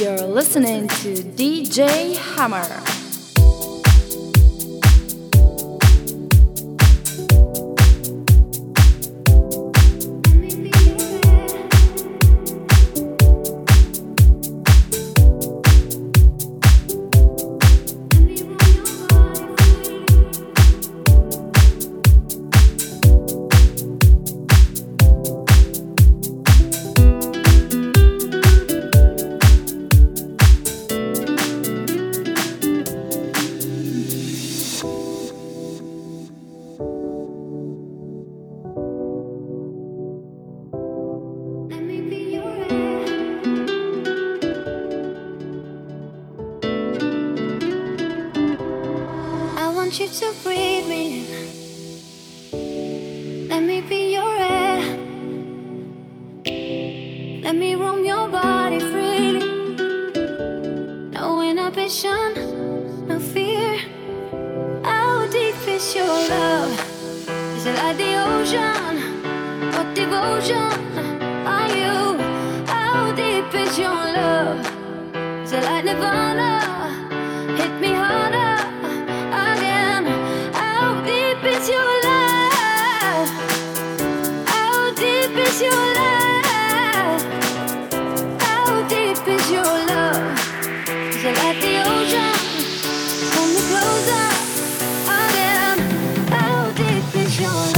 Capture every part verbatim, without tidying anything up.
You're listening to D J Hammer. You to breathe me in. Let me be your air. Let me roam your body freely. No inhibition, no fear. How deep is your love? Is it like the ocean? What devotion are you? How deep is your love? Is it like Nirvana? Hit me harder. Your love, how deep is your love? How deep is your love? Is it like the ocean? Hold me closer again. How deep is your love?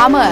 Hammer.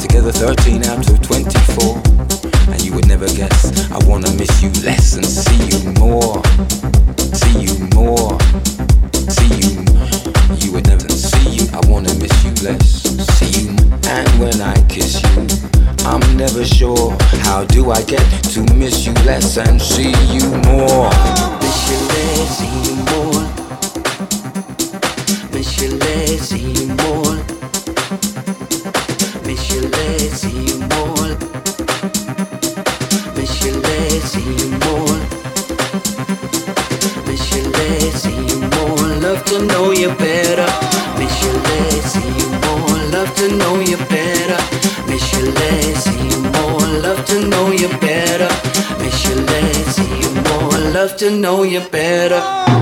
together thirteen out of twenty-four. And you would never guess, I wanna miss you less and see you more. See you more. See you. You would never see you, I wanna miss you less. See you. And when I kiss you, I'm never sure. How do I get to miss you less and see you more? Miss you less, see you more. Miss you less, see you more. Miss you less, see you more. Miss you less, see you more. Miss you less, see you more. Love to know you better. Miss you less, see you more. Love to know you better. Miss you less, see you more. Love to know you better. Miss you less, see you more. Love to know you better. Finally,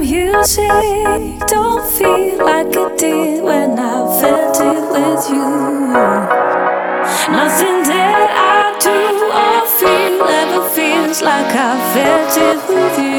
music don't feel like it did when I felt it with you. Nothing that I do or feel ever feels like I felt it with you.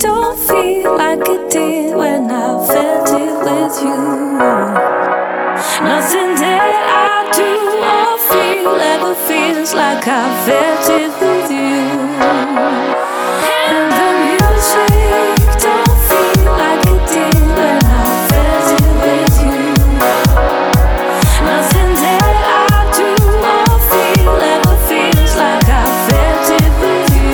Don't feel like it did when I felt it with you. Nothing that I do or feel ever feels like I felt it with you. And the music don't feel like it did when I felt it with you. Nothing that I do or feel ever feels like I felt it with you.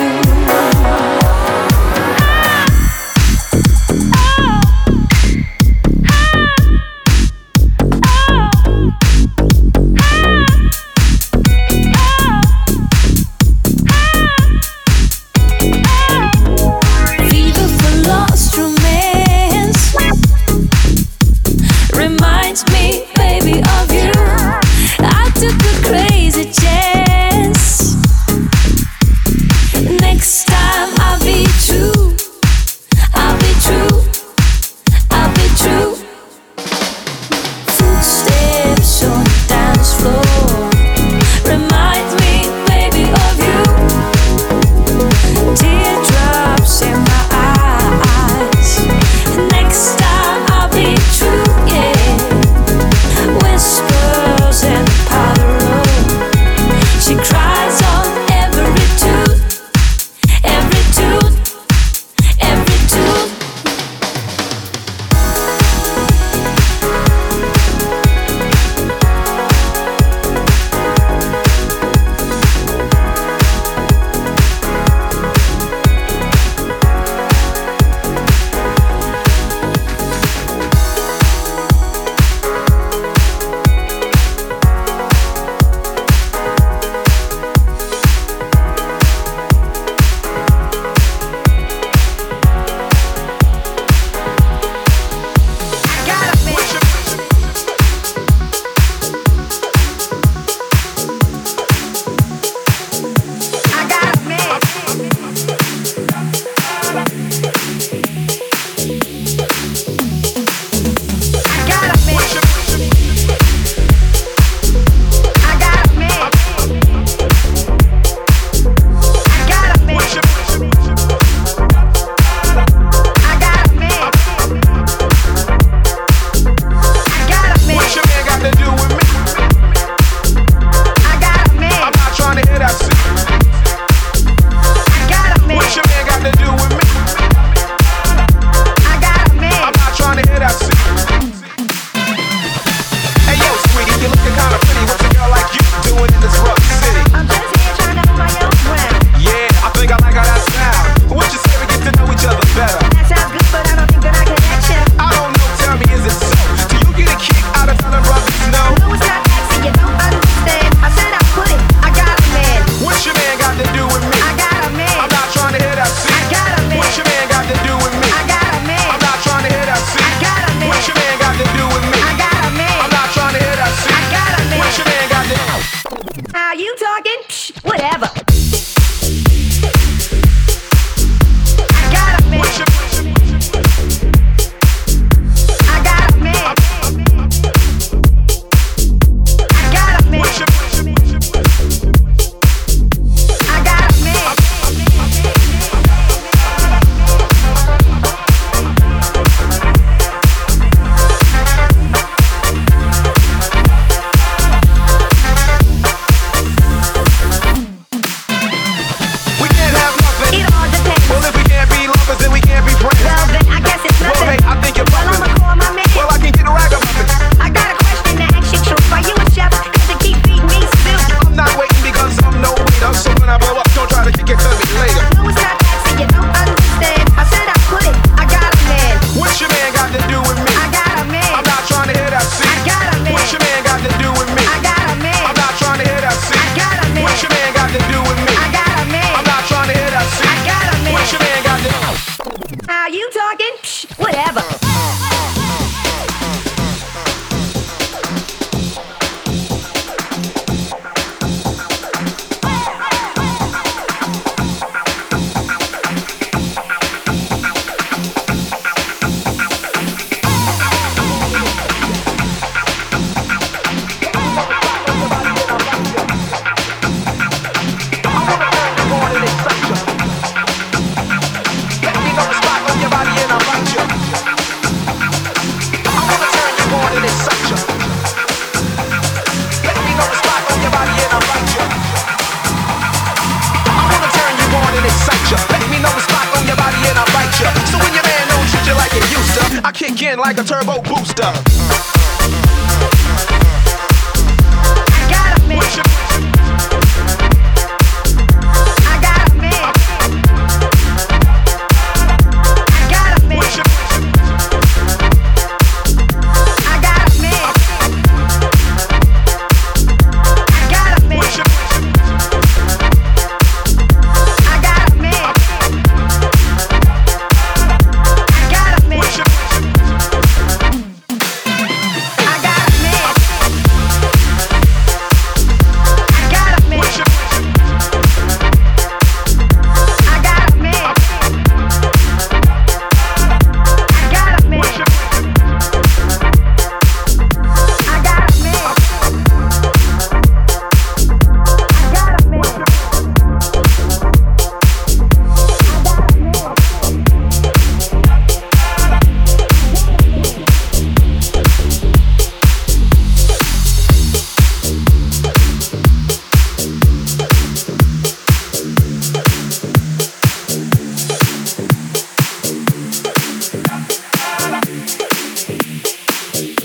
you talking? Psh, whatever. I got a man. I got a man. I got a man. Like a turbo booster. I got a man. I got a man. I got a man. I got a man. I got a man. I got a man. I got a man.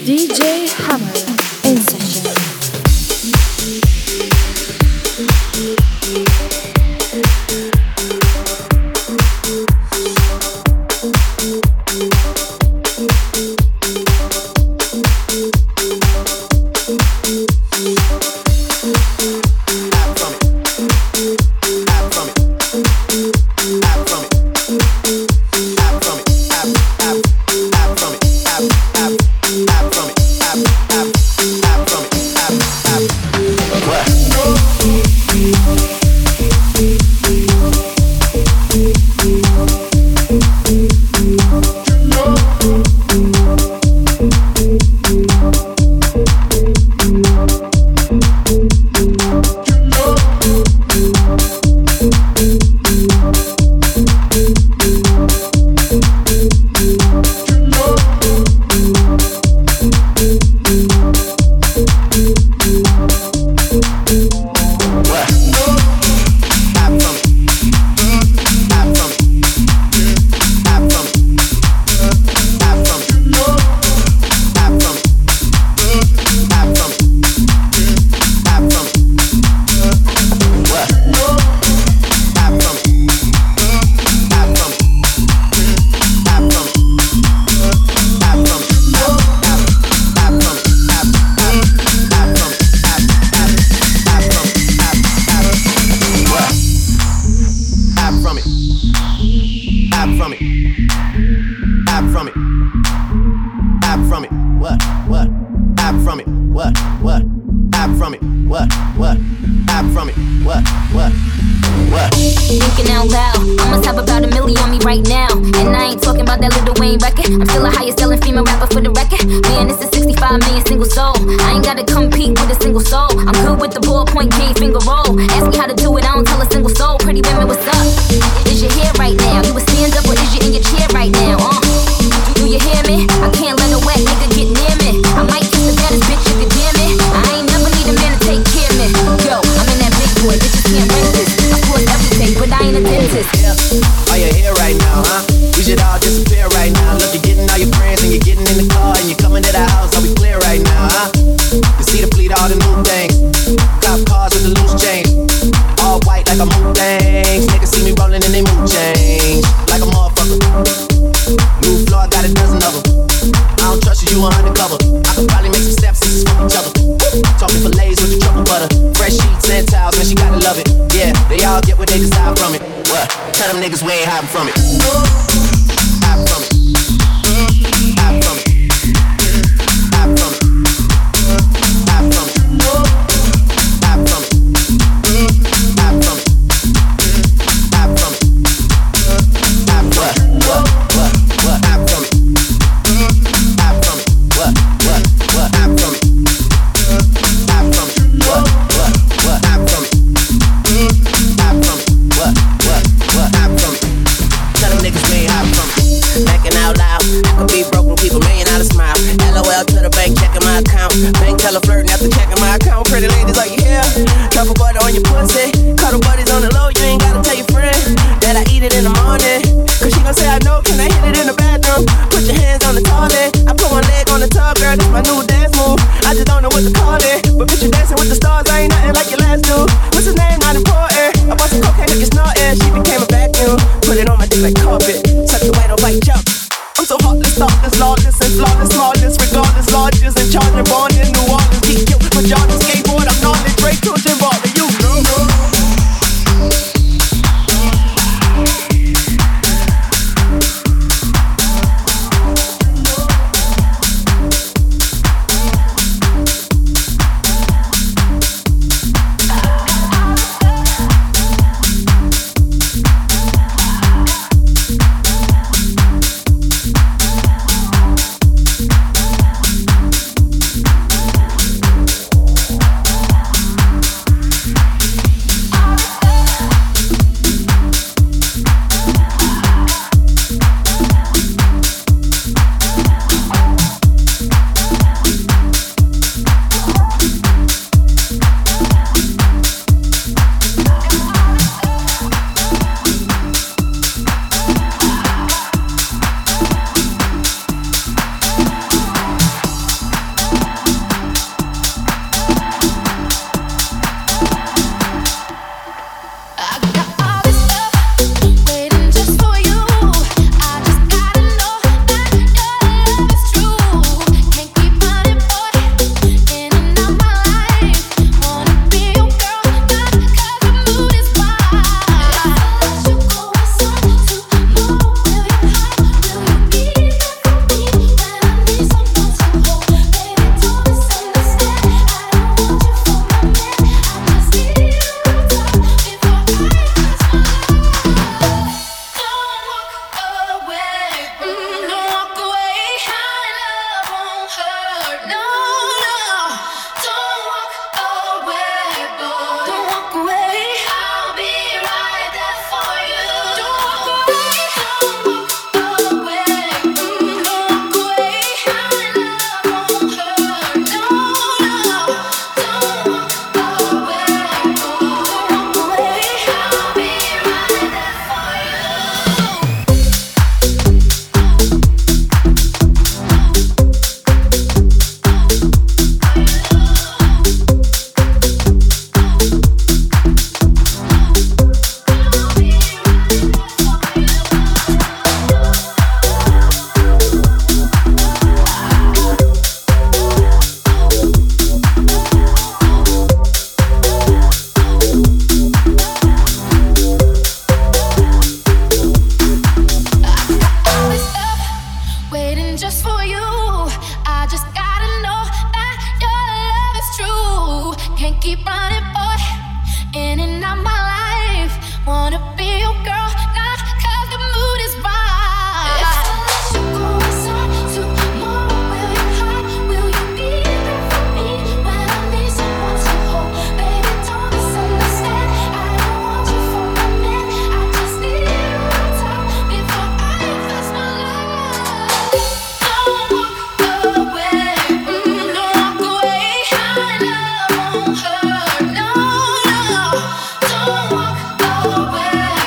D J Hammer in session. What, what, I'm from it, what, what, I'm from it, what, what, hop from it. What, what, what? Thinking out loud, I'ma top about a million on me right now. And I ain't talking about that Lil Wayne record. I'm still a highest selling female rapper for the record. Man, this is sixty-five million single soul. I ain't gotta compete with a single soul. I'm good with the ballpoint game, finger roll. Ask me how to do it, I don't tell a single soul. Pretty women, what's up? Is your hair right now? You a stand up or is you in your chair right now? Uh, do, do you hear me? I can't let a wet nigga get near me. I might kiss the baddest bitch, you can hear me. I ain't never need a man to take care of me. Yo, I'm in that big boy, bitches can't rent this. I pull everything, but I ain't a dentist. Yeah, are you here right now, huh? We should all disappear right now. Look, you're getting all your friends and you're getting in the car and you're coming to the house. Are we clear right now, huh? You see the fleet, all the new things. Cop cars with the loose chain. All white like a moon thing. Niggas see me rolling and they mood change like a motherfucker. New floor, got a dozen of them. I don't trust you, you are undercover. I could probably make some steps and fuck each other. Talking fillets with the trouble butter. Fresh sheets and towels, man, she gotta love it. Yeah, they all get what they desire from it. What? Tell them niggas we ain't hiding from it. Hiding from it. Hiding from it. Hiding from it. Hiding from it. Hiding from it. Hiding from it. Hiding from it. Hiding from it. What? What? What? Hiding from it. Hiding from it. What? What? What? Hiding from it. Hiding from it. What? What? What? Hiding from it. Hiding from it. What? What? What? Hiding from it. Tell them niggas we ain't hiding from it. Backing out loud, I could be broke with people, million dollar smile. L O L to the bank, checking my account. Bank teller flirting after checking my account. Pretty ladies, are you here? Trouble butter on your pussy. Cuddle buddies on the low, you ain't gotta tell your friend that I eat it in the morning. Cause she gon' say I know, can I hit it in the bathroom? Put your hands on the toilet. I put one leg on the tub, girl, that's my new dance move. I just don't know what to call it. But bitch, you dancing with the stars, I ain't nothing like your last dude. What's his name? Not important. I bought some cocaine, look, it's snorting. She became a vacuum. Put it on my dick like carpet. Tuck the white on white jump. I'm so heartless, thoughtless, lawless, and flawless, smallest, regardless, largest, and charging, born in New Orleans, get killed with Jordan, skateboard, I'm knowledge, Drake, Coach, and Ball, you know. Keep running, boy. in and out my life. Wanna be your girl, not 'cause the mood is right. If I let you go inside tomorrow, will you hide? Will you be there for me when I need someone to hold? Baby, don't misunderstand. I don't want you for my man. I just need you on top before I invest my life. Don't walk away, mm, don't walk away. I love her. No, don't walk away.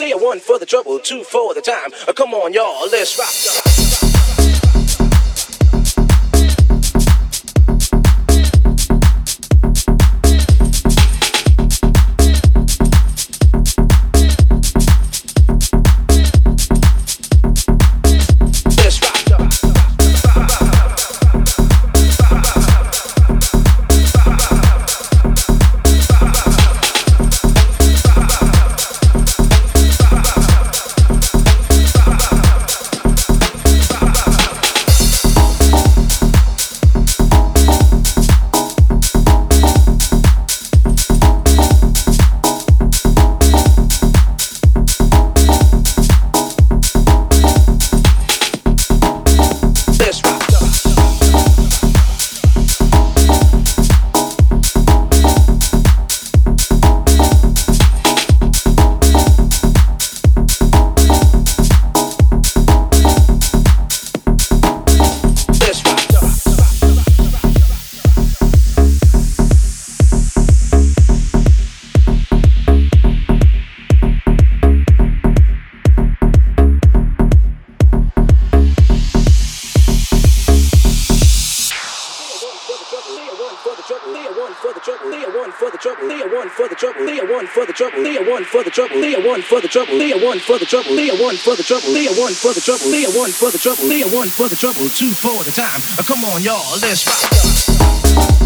say it, one for the trouble, two for the time. Oh, come on, y'all, let's rock. One for the trouble, Leah one for the trouble, Leah one for the trouble, two for the time. Oh, come on, y'all, let's rock.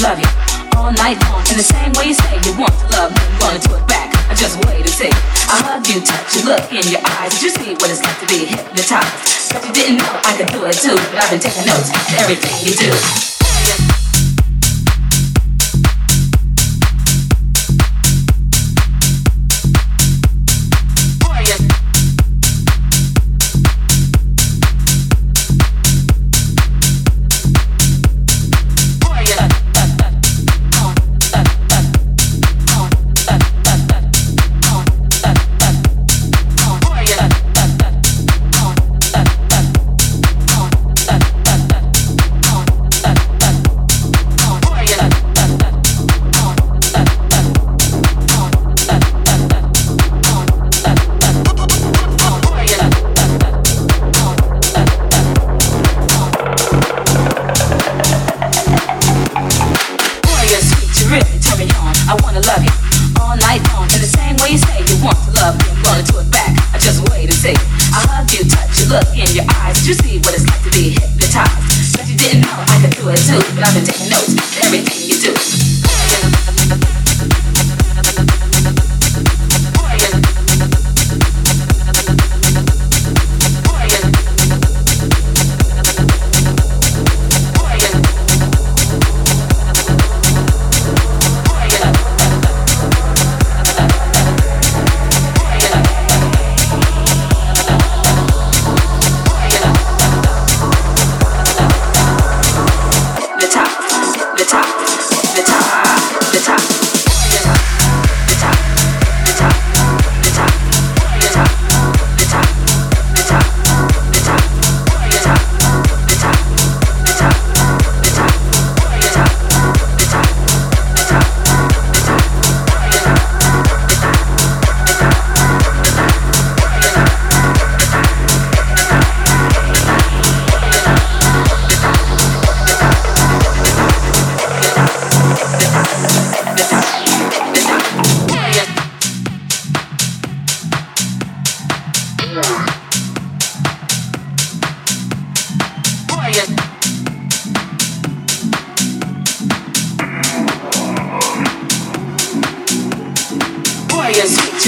Love you all night long in the same way you say you want to love me. I'm gonna do it back. I just wait and see.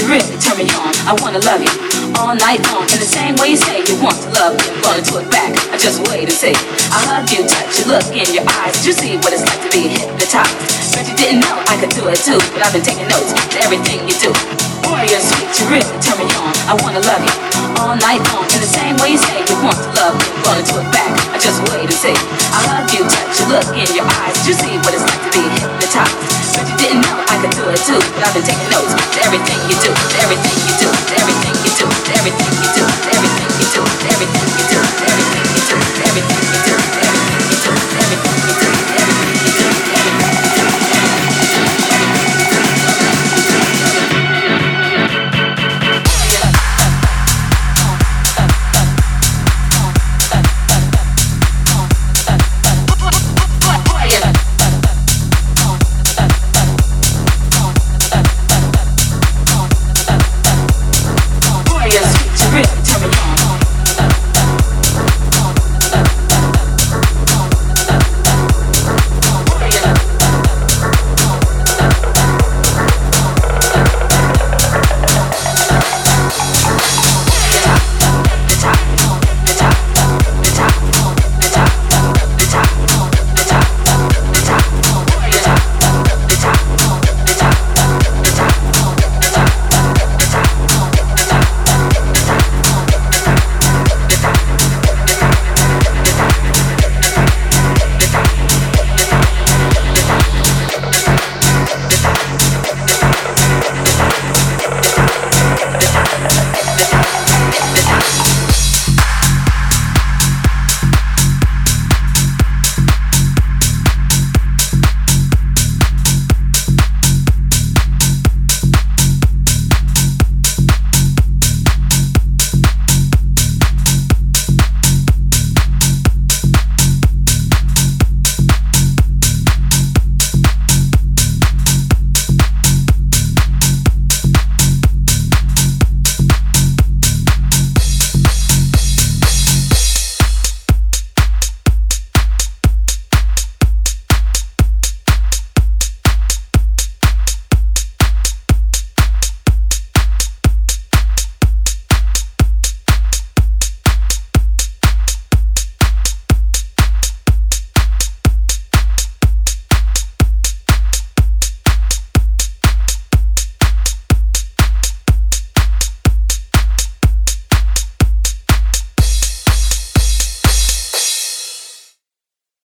you really turn me on. I wanna love you all night long. In the same way you say you want to love me, gonna do it back. I just wait and see. I love you, touch you, look in your eyes. Did you see what it's like to be hypnotized? But you didn't know I could do it too. But I've been taking notes to everything you do. Boy, you're sweet, you really turn me on. I wanna love you all night long. In the same way you say you want to love me, gonna do it back. I just wait and see. I love you, touch you, look in your eyes. Did you see what it's like to be hypnotized? But you didn't know I could do it too. But I've been taking